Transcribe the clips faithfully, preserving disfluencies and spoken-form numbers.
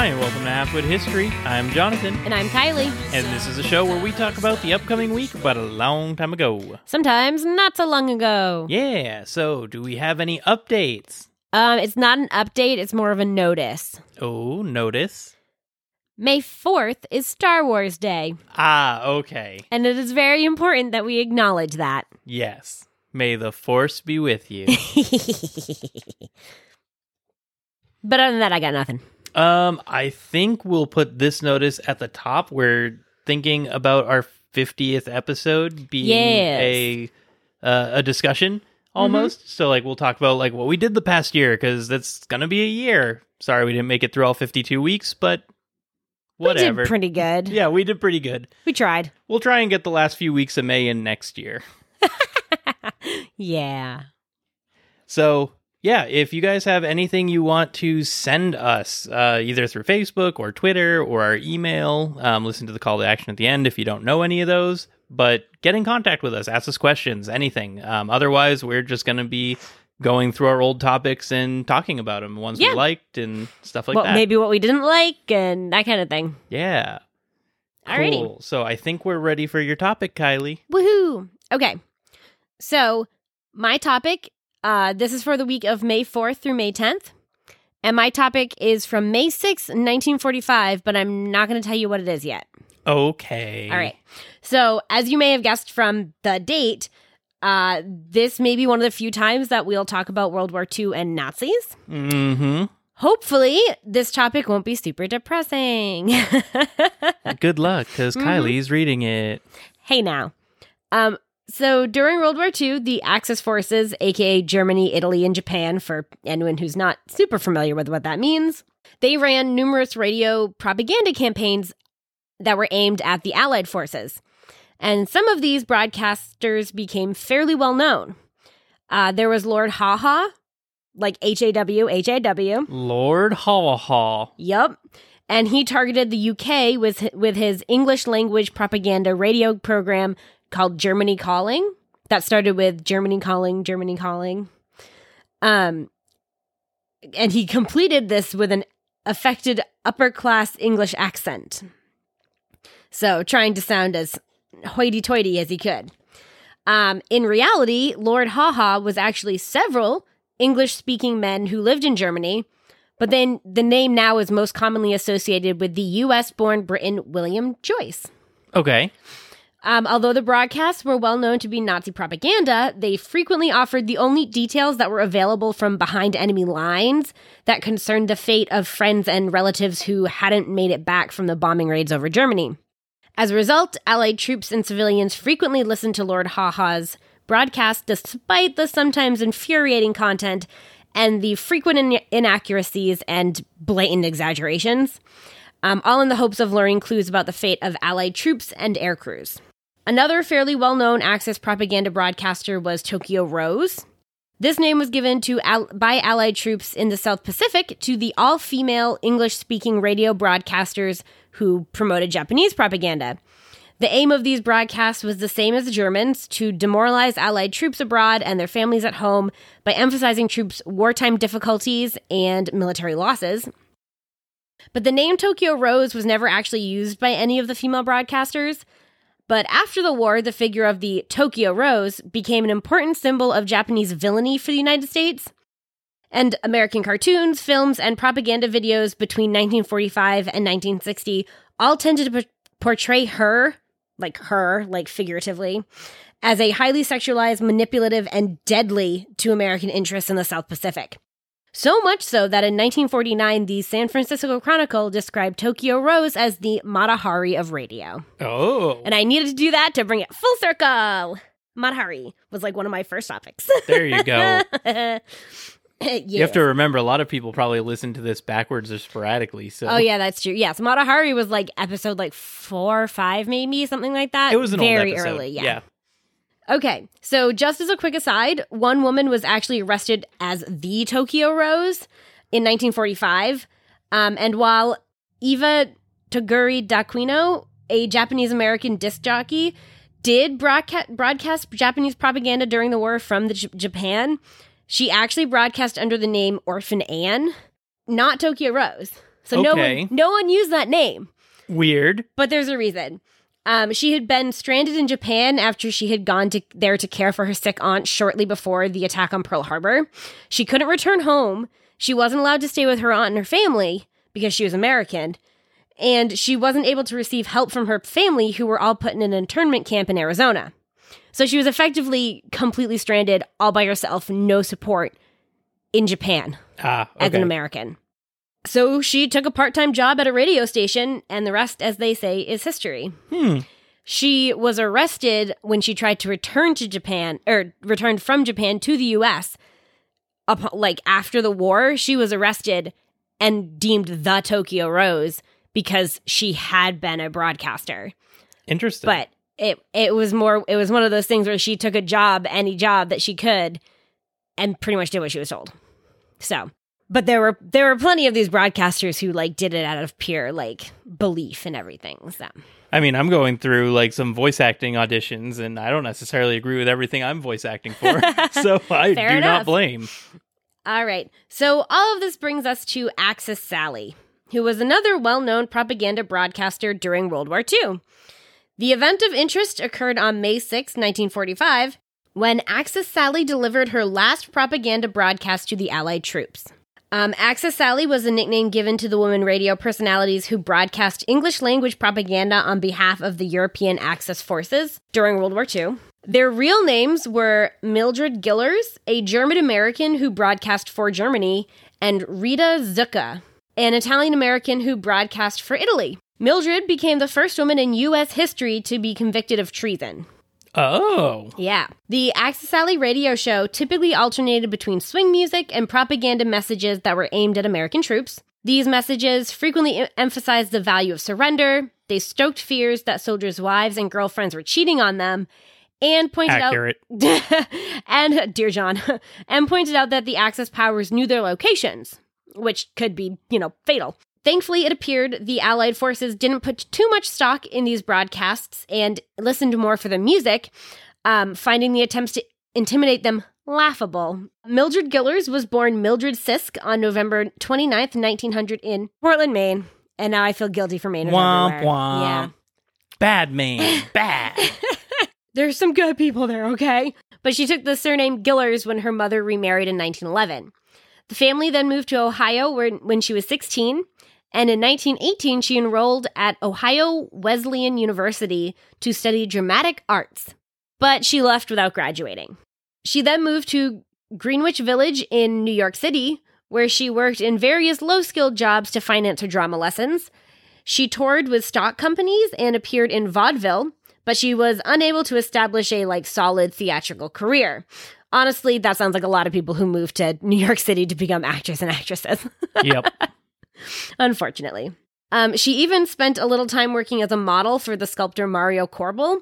Hi, and welcome to Halfwit History. I'm Jonathan. And I'm Kylie. And this is a show where we talk about the upcoming week, but a long time ago. Sometimes not so long ago. Yeah, so do we have any updates? Um, it's not an update, it's more of a notice. Oh, notice. May fourth is Star Wars Day. Ah, okay. And it is very important that we acknowledge that. Yes. May the Force be with you. But other than that, I got nothing. Um, I think we'll put this notice at the top. We're thinking about our fiftieth episode being yes. a uh, a discussion almost. Mm-hmm. So, like, we'll talk about like what we did the past year because that's gonna be a year. Sorry, we didn't make it through all fifty-two weeks, but whatever. We did pretty good. Yeah, we did pretty good. We tried. We'll try and get the last few weeks of May in next year. Yeah. So. Yeah, if you guys have anything you want to send us, uh, either through Facebook or Twitter or our email, um, listen to the call to action at the end if you don't know any of those, but get in contact with us, ask us questions, anything. Um, otherwise, we're just going to be going through our old topics and talking about them, ones yeah. we liked and stuff like well, that. Maybe what we didn't like and that kind of thing. Yeah. Alrighty. Cool. So I think we're ready for your topic, Kylie. Woohoo! Okay. So my topic Uh, this is for the week of May fourth through May tenth, and my topic is from May sixth, nineteen forty-five, but I'm not going to tell you what it is yet. Okay. All right. So, as you may have guessed from the date, uh, this may be one of the few times that we'll talk about World War Two and Nazis. Mm-hmm. Hopefully, this topic won't be super depressing. Good luck, because mm-hmm. Kylie's reading it. Hey, now. Um... So during World War Two, the Axis forces, aka Germany, Italy, and Japan, for anyone who's not super familiar with what that means, they ran numerous radio propaganda campaigns that were aimed at the Allied forces. And some of these broadcasters became fairly well known. Uh, there was Lord Ha-Ha, like H A W, H A W. Lord Ha-Ha. Yep. And he targeted the U K with, with his English language propaganda radio program, called Germany Calling. That started with Germany Calling, Germany Calling. Um, and he completed this with an affected upper-class English accent. So trying to sound as hoity-toity as he could. Um, in reality, Lord Ha-Ha was actually several English-speaking men who lived in Germany, but then the name now is most commonly associated with the U S born Briton William Joyce. Okay. Um, although the broadcasts were well known to be Nazi propaganda, they frequently offered the only details that were available from behind enemy lines that concerned the fate of friends and relatives who hadn't made it back from the bombing raids over Germany. As a result, Allied troops and civilians frequently listened to Lord Ha-Ha's broadcasts despite the sometimes infuriating content and the frequent in- inaccuracies and blatant exaggerations, um, all in the hopes of learning clues about the fate of Allied troops and air crews. Another fairly well-known Axis propaganda broadcaster was Tokyo Rose. This name was given to al- by Allied troops in the South Pacific to the all-female English-speaking radio broadcasters who promoted Japanese propaganda. The aim of these broadcasts was the same as the Germans, to demoralize Allied troops abroad and their families at home by emphasizing troops' wartime difficulties and military losses. But the name Tokyo Rose was never actually used by any of the female broadcasters. But after the war, the figure of the Tokyo Rose became an important symbol of Japanese villainy for the United States. And American cartoons, films, and propaganda videos between nineteen forty-five and nineteen sixty all tended to portray her, like her, like figuratively, as a highly sexualized, manipulative, and deadly to American interests in the South Pacific. So much so that in nineteen forty-nine, the San Francisco Chronicle described Tokyo Rose as the Matahari of radio. Oh. And I needed to do that to bring it full circle. Matahari was like one of my first topics. There you go. Yes. You have to remember, a lot of people probably listen to this backwards or sporadically. So. Oh, yeah, that's true. Yes, Matahari was like episode like four or five, maybe, something like that. It was an Very old episode. early, yeah. yeah. Okay, so just as a quick aside, one woman was actually arrested as the Tokyo Rose in nineteen forty-five, um, and while Iva Toguri D'Aquino, a Japanese-American disc jockey, did broadca- broadcast Japanese propaganda during the war from the J- Japan, she actually broadcast under the name Orphan Anne, not Tokyo Rose. So okay. no one, no one used that name. Weird. But there's a reason. Um, she had been stranded in Japan after she had gone to, there to care for her sick aunt shortly before the attack on Pearl Harbor. She couldn't return home. She wasn't allowed to stay with her aunt and her family because she was American. And she wasn't able to receive help from her family, who were all put in an internment camp in Arizona. So she was effectively completely stranded all by herself, no support, in Japan ah, okay. as an American. So she took a part-time job at a radio station, and the rest, as they say, is history. Hmm. She was arrested when she tried to return to Japan, or returned from Japan to the U S Up, like, after the war, she was arrested and deemed the Tokyo Rose because she had been a broadcaster. Interesting. But it it was more, it was one of those things where she took a job, any job that she could, and pretty much did what she was told. So... But there were there were plenty of these broadcasters who, like, did it out of pure, like, belief and everything. So. I mean, I'm going through, like, some voice acting auditions, and I don't necessarily agree with everything I'm voice acting for, so I Fair do enough. Not blame. All right. So all of this brings us to Axis Sally, who was another well-known propaganda broadcaster during World War Two. The event of interest occurred on May sixth, nineteen forty-five, when Axis Sally delivered her last propaganda broadcast to the Allied troops. Um, Axis Sally was a nickname given to the women radio personalities who broadcast English-language propaganda on behalf of the European Axis forces during World War Two. Their real names were Mildred Gillars, a German-American who broadcast for Germany, and Rita Zucca, an Italian-American who broadcast for Italy. Mildred became the first woman in U S history to be convicted of treason. Oh. Yeah. The Axis Sally radio show typically alternated between swing music and propaganda messages that were aimed at American troops. These messages frequently emphasized the value of surrender, they stoked fears that soldiers' wives and girlfriends were cheating on them, and pointed Accurate. out and dear John, and pointed out that the Axis powers knew their locations, which could be, you know, fatal. Thankfully, it appeared the Allied forces didn't put too much stock in these broadcasts and listened more for the music, um, finding the attempts to intimidate them laughable. Mildred Gillars was born Mildred Sisk on November twenty-ninth, nineteen hundred in Portland, Maine. And now I feel guilty for Mainers womp, everywhere. Womp. Yeah. Bad Maine. Bad. There's some good people there, okay? But she took the surname Gillars when her mother remarried in nineteen eleven. The family then moved to Ohio where, when she was sixteen. And in nineteen eighteen, she enrolled at Ohio Wesleyan University to study dramatic arts, but she left without graduating. She then moved to Greenwich Village in New York City, where she worked in various low-skilled jobs to finance her drama lessons. She toured with stock companies and appeared in vaudeville, but she was unable to establish a, like, solid theatrical career. Honestly, that sounds like a lot of people who moved to New York City to become actors and actresses. Yep. Unfortunately. Um, she even spent a little time working as a model for the sculptor Mario Corbel,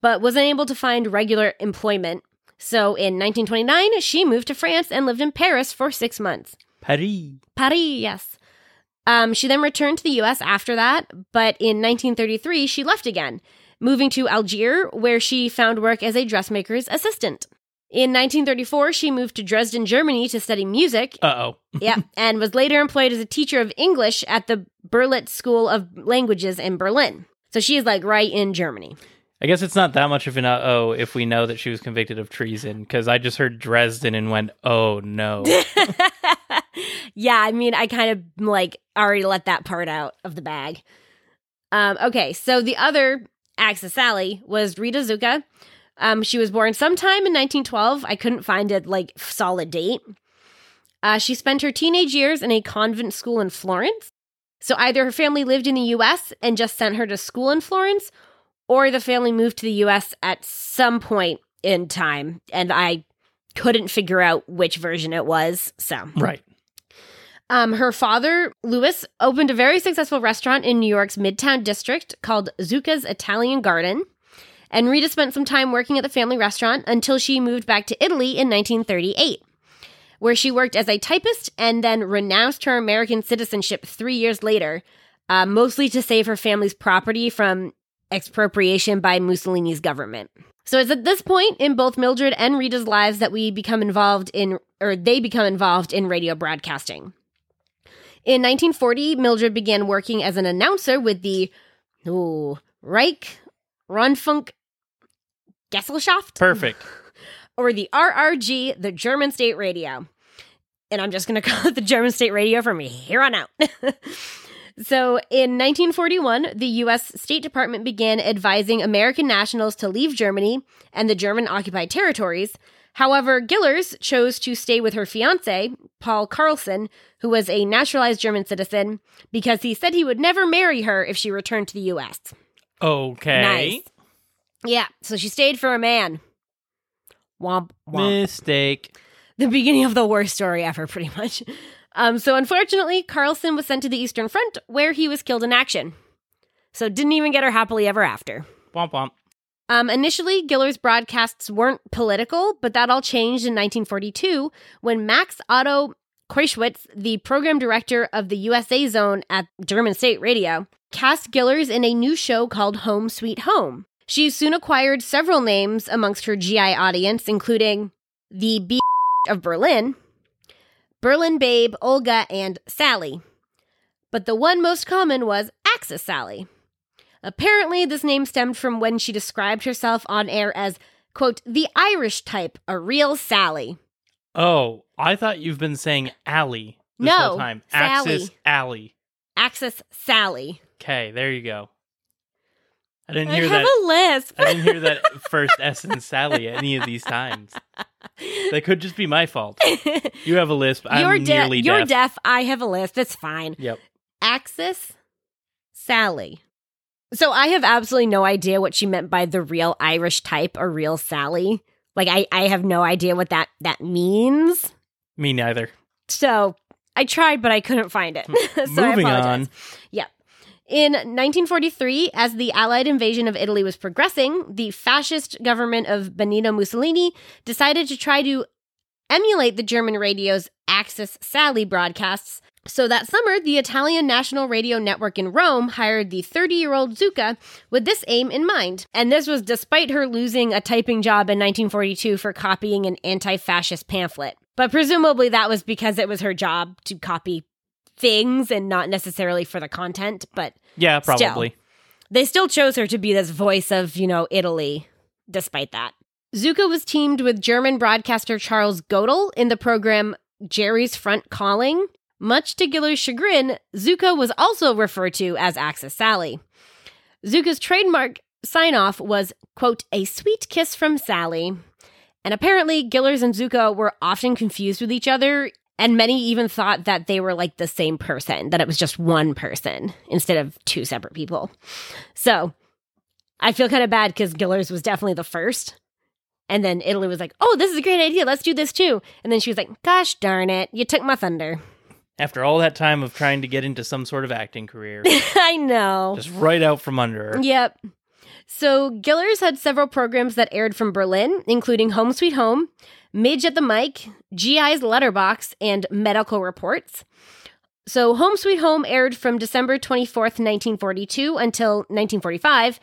but wasn't able to find regular employment. So in nineteen twenty-nine, she moved to France and lived in Paris for six months. Paris. Paris, yes. Um, she then returned to the U S after that, but in nineteen thirty-three, she left again, moving to Algiers, where she found work as a dressmaker's assistant. In nineteen thirty-four, she moved to Dresden, Germany to study music. Uh-oh. Yeah, and was later employed as a teacher of English at the Berlitz School of Languages in Berlin. So she is, like, right in Germany. I guess it's not that much of an uh-oh if we know that she was convicted of treason, because I just heard Dresden and went, oh, no. Yeah, I mean, I kind of, like, already let that part out of the bag. Um, okay, so the other Axis Sally was Rita Zucca. Um, she was born sometime in nineteen twelve. I couldn't find a, like, solid date. Uh, she spent her teenage years in a convent school in Florence. So either her family lived in the U S and just sent her to school in Florence, or the family moved to the U S at some point in time, and I couldn't figure out which version it was. So right. Um, her father, Louis, opened a very successful restaurant in New York's Midtown district called Zucca's Italian Garden. And Rita spent some time working at the family restaurant until she moved back to Italy in nineteen thirty-eight, where she worked as a typist and then renounced her American citizenship three years later, uh, mostly to save her family's property from expropriation by Mussolini's government. So it's at this point in both Mildred and Rita's lives that we become involved in, or they become involved in radio broadcasting. In nineteen forty, Mildred began working as an announcer with the ooh, Reich Rundfunk Gesellschaft. Perfect. Or the R R G, the German State Radio. And I'm just going to call it the German State Radio from here on out. So in nineteen forty-one, the U S State Department began advising American nationals to leave Germany and the German-occupied territories. However, Gillars chose to stay with her fiancé, Paul Carlson, who was a naturalized German citizen, because he said he would never marry her if she returned to the U S. Okay. Nice. Yeah, so she stayed for a man. Womp, womp. Mistake. The beginning of the worst story ever, pretty much. Um, so unfortunately, Carlson was sent to the Eastern Front, where he was killed in action. So didn't even get her happily ever after. Womp womp. Um, initially, Gillars' broadcasts weren't political, but that all changed in nineteen forty-two when Max Otto Kreischwitz, the program director of the U S A zone at German State Radio, cast Gillars in a new show called Home Sweet Home. She soon acquired several names amongst her G I audience, including the B of Berlin, Berlin Babe, Olga, and Sally. But the one most common was Axis Sally. Apparently, this name stemmed from when she described herself on air as, quote, the Irish type, a real Sally. Oh, I thought you've been saying Allie this no, whole time. Sally. Axis Allie. Axis Sally. Okay, there you go. I didn't I hear have that. A lisp. I didn't hear that first S in Sally any of these times. That could just be my fault. You have a lisp. I'm you're de- nearly you're deaf. You're deaf. I have a lisp. It's fine. Yep. Axis Sally. So I have absolutely no idea what she meant by the real Irish type or real Sally. Like, I, I have no idea what that, that means. Me neither. So I tried, but I couldn't find it. so Moving I apologize. on. Yeah. In nineteen forty-three, as the Allied invasion of Italy was progressing, the fascist government of Benito Mussolini decided to try to emulate the German radio's Axis Sally broadcasts. So that summer, the Italian National Radio Network in Rome hired the thirty-year-old Zucca with this aim in mind. And this was despite her losing a typing job in nineteen forty-two for copying an anti-fascist pamphlet. But presumably that was because it was her job to copy things and not necessarily for the content, but yeah, probably. Still, they still chose her to be this voice of, you know, Italy, despite that. Zucca was teamed with German broadcaster Charles Godel in the program Jerry's Front Calling. Much to Gillars' chagrin, Zucca was also referred to as Axis Sally. Zucca's trademark sign-off was, quote, a sweet kiss from Sally. And apparently, Gillars and Zucca were often confused with each other, and many even thought that they were like the same person, that it was just one person instead of two separate people. So, I feel kind of bad because Gillars was definitely the first. And then Italy was like, oh, this is a great idea, let's do this too. And then she was like, gosh darn it, you took my thunder. After all that time of trying to get into some sort of acting career. I know. Just right out from under her. Yep. So Gillars had several programs that aired from Berlin, including Home Sweet Home, Midge at the Mic, G I's Letterbox, and Medical Reports. So Home Sweet Home aired from December twenty-fourth, nineteen forty-two until nineteen forty-five,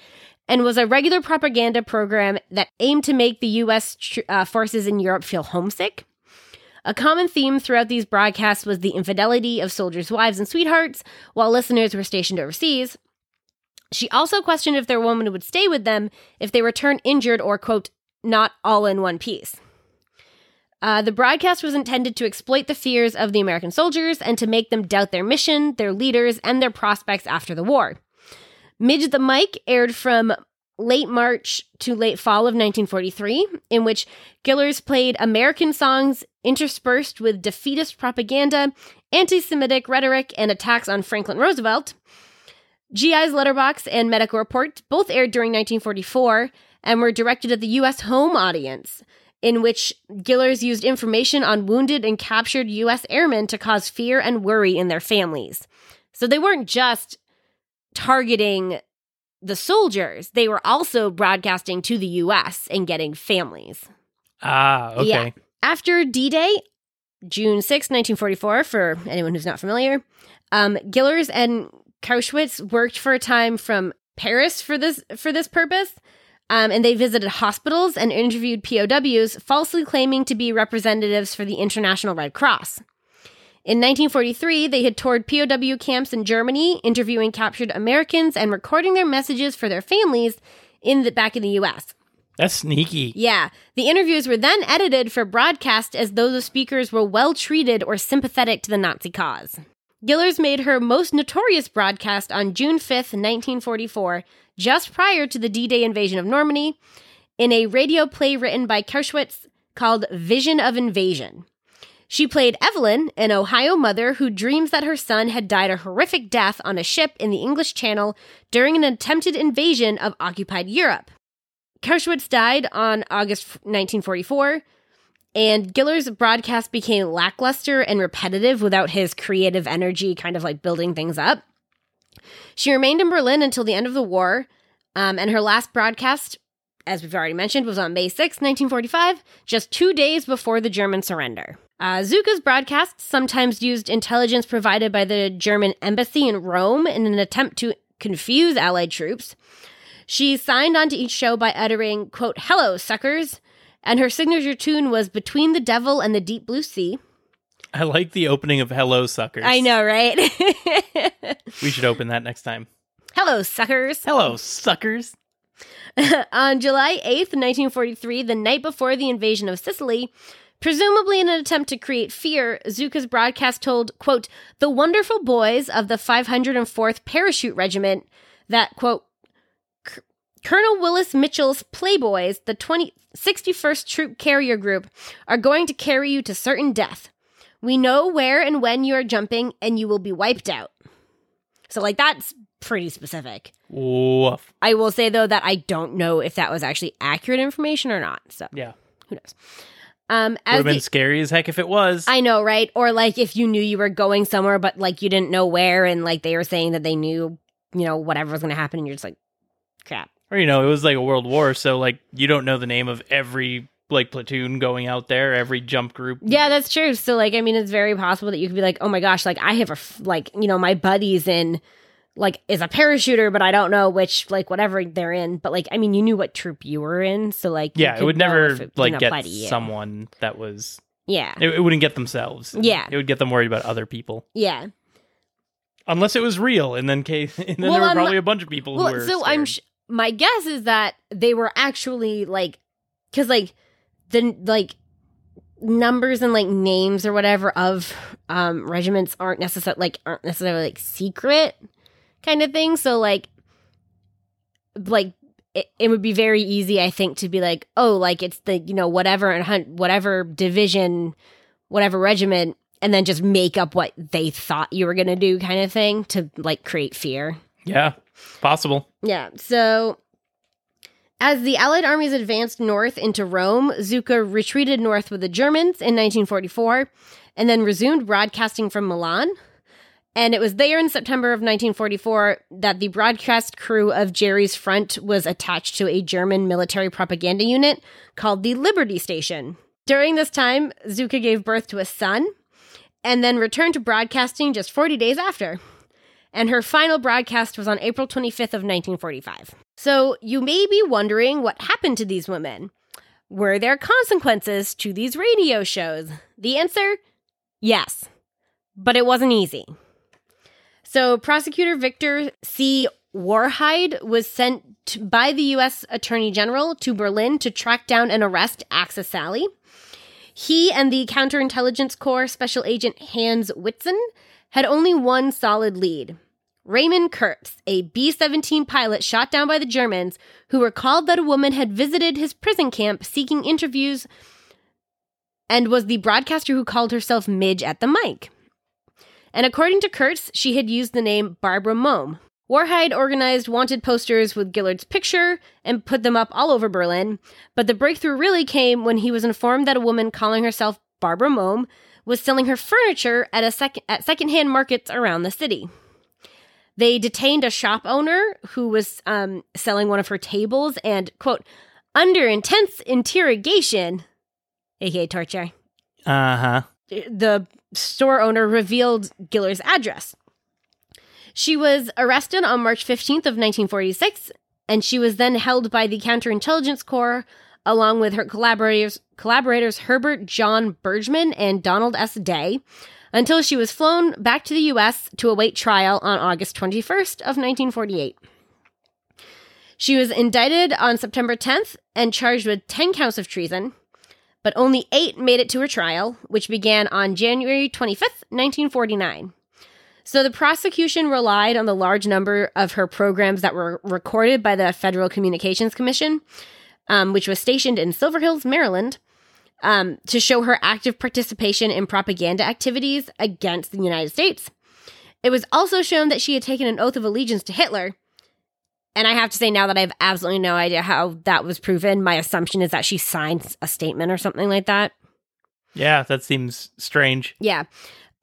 and was a regular propaganda program that aimed to make the U S tr- uh, forces in Europe feel homesick. A common theme throughout these broadcasts was the infidelity of soldiers' wives and sweethearts while listeners were stationed overseas. She also questioned if their woman would stay with them if they returned injured or, quote, not all in one piece. Uh, the broadcast was intended to exploit the fears of the American soldiers and to make them doubt their mission, their leaders, and their prospects after the war. Midge the Mic aired from late March to late fall of nineteen forty-three, in which Gillars played American songs interspersed with defeatist propaganda, anti-Semitic rhetoric, and attacks on Franklin Roosevelt. G I's Letterbox and Medical Report both aired during nineteen forty-four and were directed at the U S home audience, in which Gillars used information on wounded and captured U S airmen to cause fear and worry in their families. So they weren't just targeting the soldiers, they were also broadcasting to the U S and getting families. Ah, okay. Yeah. After D-Day, June sixth, nineteen forty-four, for anyone who's not familiar, um, Gillars and Kreischwitz worked for a time from Paris for this for this purpose, um, and they visited hospitals and interviewed P O Ws, falsely claiming to be representatives for the International Red Cross. In nineteen forty-three, they had toured P O W camps in Germany, interviewing captured Americans and recording their messages for their families in the back in the U S That's sneaky. Yeah. The interviews were then edited for broadcast as though the speakers were well-treated or sympathetic to the Nazi cause. Gillars made her most notorious broadcast on June fifth, nineteen forty-four, just prior to the D-Day invasion of Normandy, in a radio play written by Kreischwitz called Vision of Invasion. She played Evelyn, an Ohio mother who dreams that her son had died a horrific death on a ship in the English Channel during an attempted invasion of occupied Europe. Kreischwitz died on August nineteen forty-four, and Gillars' broadcast became lackluster and repetitive without his creative energy kind of like building things up. She remained in Berlin until the end of the war, um, and her last broadcast, as we've already mentioned, was on May sixth, nineteen forty-five, just two days before the German surrender. Uh, Zucca's broadcasts sometimes used intelligence provided by the German embassy in Rome in an attempt to confuse Allied troops. She signed on to each show by uttering, quote, "Hello, suckers," and her signature tune was Between the Devil and the Deep Blue Sea. I like the opening of Hello, Suckers. I know, right? We should open that next time. Hello, suckers. Hello, suckers. On July eighth, nineteen forty-three, the night before the invasion of Sicily, presumably in an attempt to create fear, Zucca's broadcast told, quote, "the wonderful boys of the five hundred fourth Parachute Regiment" that, quote, "Colonel Willis Mitchell's Playboys, the sixty-first Troop Carrier Group, are going to carry you to certain death. We know where and when you are jumping, and you will be wiped out." So, like, that's pretty specific. Woof. I will say, though, that I don't know if that was actually accurate information or not. So, yeah. Who knows? Um, Would have been the, scary as heck if it was. I know, right? Or, like, if you knew you were going somewhere, but, like, you didn't know where, and, like, they were saying that they knew, you know, whatever was going to happen, and you're just like, crap. Or, you know, it was like a world war, so, like, you don't know the name of every, like, platoon going out there, every jump group. Yeah, that's true. So, like, I mean, it's very possible that you could be like, oh, my gosh, like, I have a, f- like, you know, my buddy's in, like, is a parachuter, but I don't know which, like, whatever they're in. But, like, I mean, you knew what troop you were in, so, like, yeah, it would never, it, like, you know, get someone that was... Yeah. It, it wouldn't get themselves. Yeah. It would get them worried about other people. Yeah. Unless it was real, and then, case, and then well, there were um, probably a bunch of people well, who were so scared. I'm sh- My guess is that they were actually, like, because, like, the, like, numbers and, like, names or whatever of um, regiments aren't necessarily, like, aren't necessarily, like, secret kind of thing. So, like, like, it, it would be very easy, I think, to be like, oh, like, it's the, you know, whatever, and whatever division, whatever regiment, and then just make up what they thought you were going to do kind of thing to, like, create fear. Yeah. Possible. Yeah. So, as the Allied armies advanced north into Rome, Zucca retreated north with the Germans in nineteen forty-four and then resumed broadcasting from Milan. And it was there in September of nineteen forty-four that the broadcast crew of Jerry's Front was attached to a German military propaganda unit called the Liberty Station. During this time, Zucca gave birth to a son and then returned to broadcasting just forty days after. And her final broadcast was on April twenty-fifth of nineteen forty-five. So you may be wondering what happened to these women. Were there consequences to these radio shows? The answer, yes. But it wasn't easy. So prosecutor Victor C. Warheide was sent by the U S Attorney General to Berlin to track down and arrest Axis Sally. He and the Counterintelligence Corps Special Agent Hans Whitson had only one solid lead. Raymond Kurtz, a B seventeen pilot shot down by the Germans, who recalled that a woman had visited his prison camp seeking interviews and was the broadcaster who called herself Midge at the Mic. And according to Kurtz, she had used the name Barbara Mohm. Warheide organized wanted posters with Gillard's picture and put them up all over Berlin, but the breakthrough really came when he was informed that a woman calling herself Barbara Mohm was selling her furniture at a sec- at secondhand markets around the city. They detained a shop owner who was um, selling one of her tables and, quote, under intense interrogation, aka torture, uh-huh. the store owner revealed Gillars' address. She was arrested on March fifteenth of nineteen forty-six, and she was then held by the Counterintelligence Corps along with her collaborators, collaborators Herbert John Bergman and Donald S. Day, until she was flown back to the U S to await trial on August twenty-first of nineteen forty-eight. She was indicted on September tenth and charged with ten counts of treason, but only eight made it to her trial, which began on January twenty-fifth, nineteen forty-nine. So the prosecution relied on the large number of her programs that were recorded by the Federal Communications Commission, um, which was stationed in Silver Hills, Maryland, um, to show her active participation in propaganda activities against the United States. It was also shown that she had taken an oath of allegiance to Hitler. And I have to say now that I have absolutely no idea how that was proven. My assumption is that she signed a statement or something like that. Yeah, that seems strange. Yeah.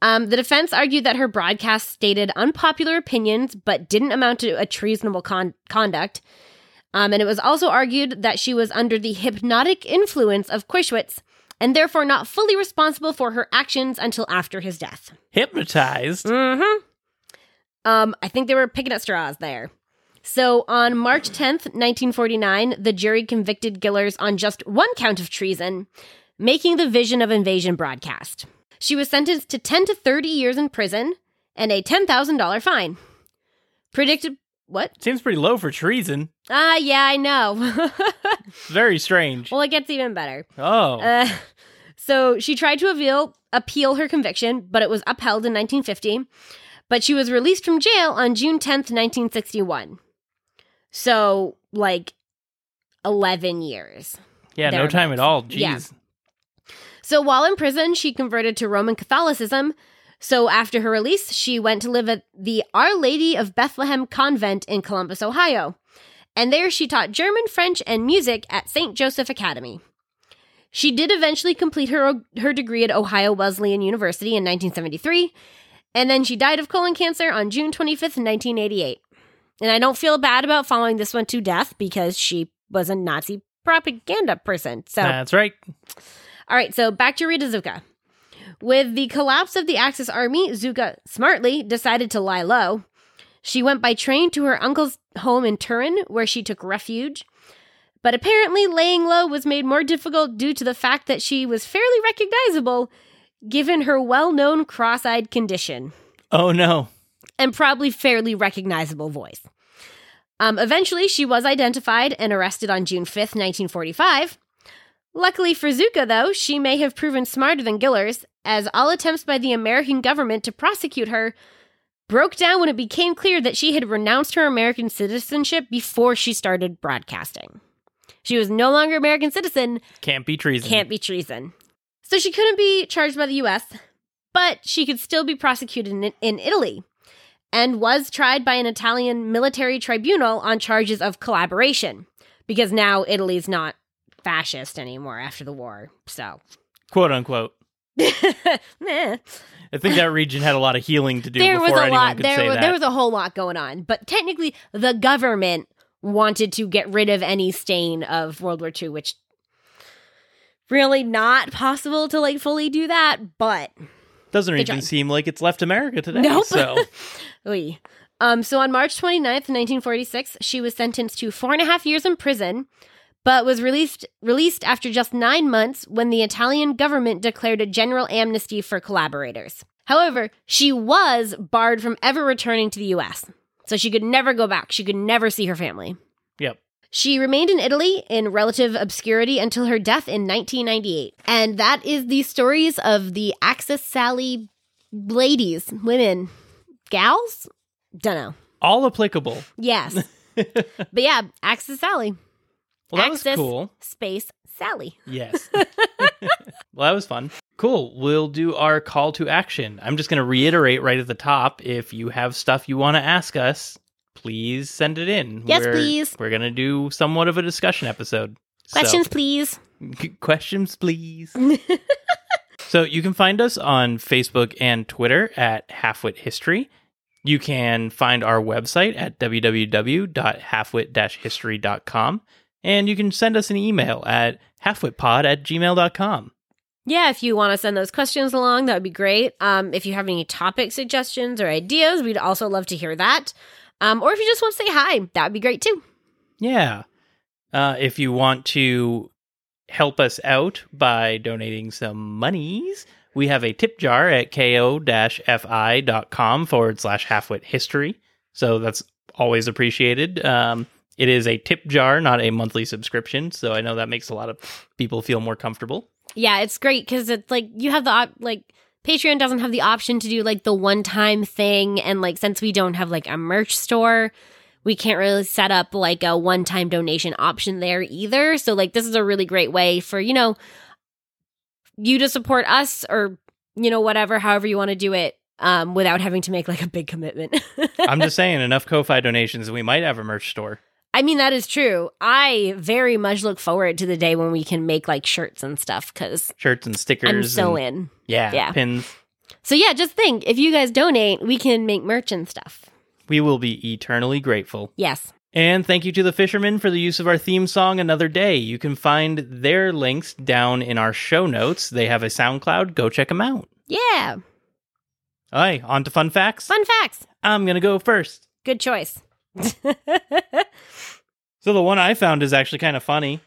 Um, the defense argued that her broadcast stated unpopular opinions, but didn't amount to a treasonable con- conduct. Um, and it was also argued that she was under the hypnotic influence of Kreischwitz, and therefore not fully responsible for her actions until after his death. Hypnotized? Mm-hmm. Um, I think they were picking at straws there. So on March tenth, nineteen forty-nine, the jury convicted Gillars on just one count of treason, making the Vision of Invasion broadcast. She was sentenced to ten to thirty years in prison and a ten thousand dollars fine. Predicted... What? Seems pretty low for treason. Ah, uh, yeah, I know. Very strange. Well, it gets even better. Oh. Uh, so she tried to appeal, appeal her conviction, but it was upheld in nineteen fifty. But she was released from jail on June tenth, nineteen sixty-one. So, like, eleven years. Yeah, no time at all. Jeez. Yeah. So while in prison, she converted to Roman Catholicism. So after her release, she went to live at the Our Lady of Bethlehem Convent in Columbus, Ohio. And there she taught German, French, and music at Saint Joseph Academy. She did eventually complete her her degree at Ohio Wesleyan University in nineteen seventy-three. And then she died of colon cancer on June twenty-fifth, nineteen eighty-eight. And I don't feel bad about following this one to death because she was a Nazi propaganda person. So that's right. All right, so back to Rita Zucca. With the collapse of the Axis army, Zucca smartly decided to lie low. She went by train to her uncle's home in Turin, where she took refuge. But apparently laying low was made more difficult due to the fact that she was fairly recognizable, given her well-known cross-eyed condition. Oh, no. And probably fairly recognizable voice. Um, eventually, she was identified and arrested on June fifth, nineteen forty-five. Luckily for Zucca, though, she may have proven smarter than Gillars, as all attempts by the American government to prosecute her broke down when it became clear that she had renounced her American citizenship before she started broadcasting. She was no longer an American citizen. Can't be treason. Can't be treason. So she couldn't be charged by the U S, but she could still be prosecuted in, in Italy, and was tried by an Italian military tribunal on charges of collaboration, because now Italy's not fascist anymore after the war, so quote unquote. I think that region had a lot of healing to do there before was a anyone lot, could there say was, that. There was a whole lot going on, but technically the government wanted to get rid of any stain of World War Two, which really not possible to like fully do that. But doesn't even seem like it's left America today. Nope. So, um, so on March twenty-ninth, nineteen forty-six, she was sentenced to four and a half years in prison, but was released released after just nine months when the Italian government declared a general amnesty for collaborators. However, she was barred from ever returning to the U S, so she could never go back. She could never see her family. Yep. She remained in Italy in relative obscurity until her death in nineteen ninety-eight. And that is the stories of the Axis Sally ladies, women, gals? Dunno. All applicable. Yes. But yeah, Axis Sally. Well, that Access was cool. Space Sally. Yes. Well, that was fun. Cool. We'll do our call to action. I'm just going to reiterate right at the top. If you have stuff you want to ask us, please send it in. Yes, we're, please. We're going to do somewhat of a discussion episode. Questions, so. please. Questions, please. So you can find us on Facebook and Twitter at Halfwit History. You can find our website at w w w dot halfwit dash history dot com. And you can send us an email at halfwitpod at gmail dot com. Yeah, if you want to send those questions along, that would be great. Um, if you have any topic suggestions or ideas, we'd also love to hear that. Um, or if you just want to say hi, that would be great too. Yeah. Uh, if you want to help us out by donating some monies, We have a tip jar at ko-fi.com forward slash halfwit history. So that's always appreciated. Um, it is a tip jar, not a monthly subscription. So I know that makes a lot of people feel more comfortable. Yeah, it's great because it's like you have the op- like Patreon doesn't have the option to do like the one time thing. And like since we don't have like a merch store, we can't really set up like a one time donation option there either. So like this is a really great way for, you know, you to support us or, you know, whatever, however you want to do it. Um, without having to make like a big commitment. I'm just saying enough Ko-Fi donations. We might have a merch store. I mean, that is true. I very much look forward to the day when we can make like shirts and stuff because shirts and stickers. I'm so and, in. Yeah, yeah. Pins. So yeah, just think if you guys donate, we can make merch and stuff. We will be eternally grateful. Yes. And thank you to the Fishermen for the use of our theme song, Another Day. You can find their links down in our show notes. They have a SoundCloud. Go check them out. Yeah. All right, on to fun facts. Fun facts. I'm going to go first. Good choice. So the one I found is actually kind of funny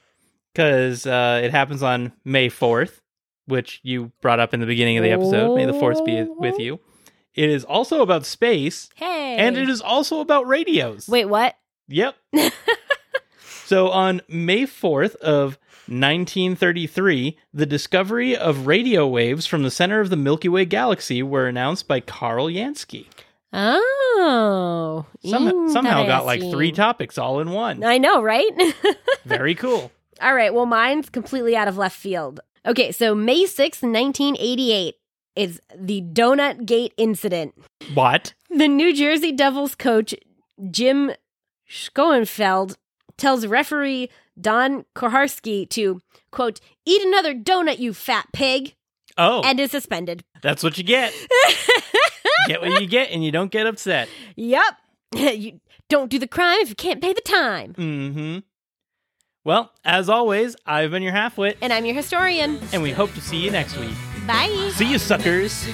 because uh, it happens on May fourth, which you brought up in the beginning of the episode. May the fourth be with you. It is also about space. Hey. And it is also about radios. Wait, what? Yep. So on May fourth of nineteen thirty-three, the discovery of radio waves from the center of the Milky Way galaxy were announced by Carl Yansky. Oh. Some, somehow got like three topics all in one. I know, right? Very cool. All right, well, mine's completely out of left field. Okay, so May sixth, nineteen eighty-eight is the Donut Gate incident. What? The New Jersey Devils coach Jim Schoenfeld tells referee Don Koharski to, quote, eat another donut, you fat pig. Oh. And is suspended. That's what you get. Get what you get and you don't get upset. Yep. You don't do the crime if you can't pay the time. Mm-hmm. Well, as always, I've been your halfwit. And I'm your historian. And we hope to see you next week. Bye. See you, suckers.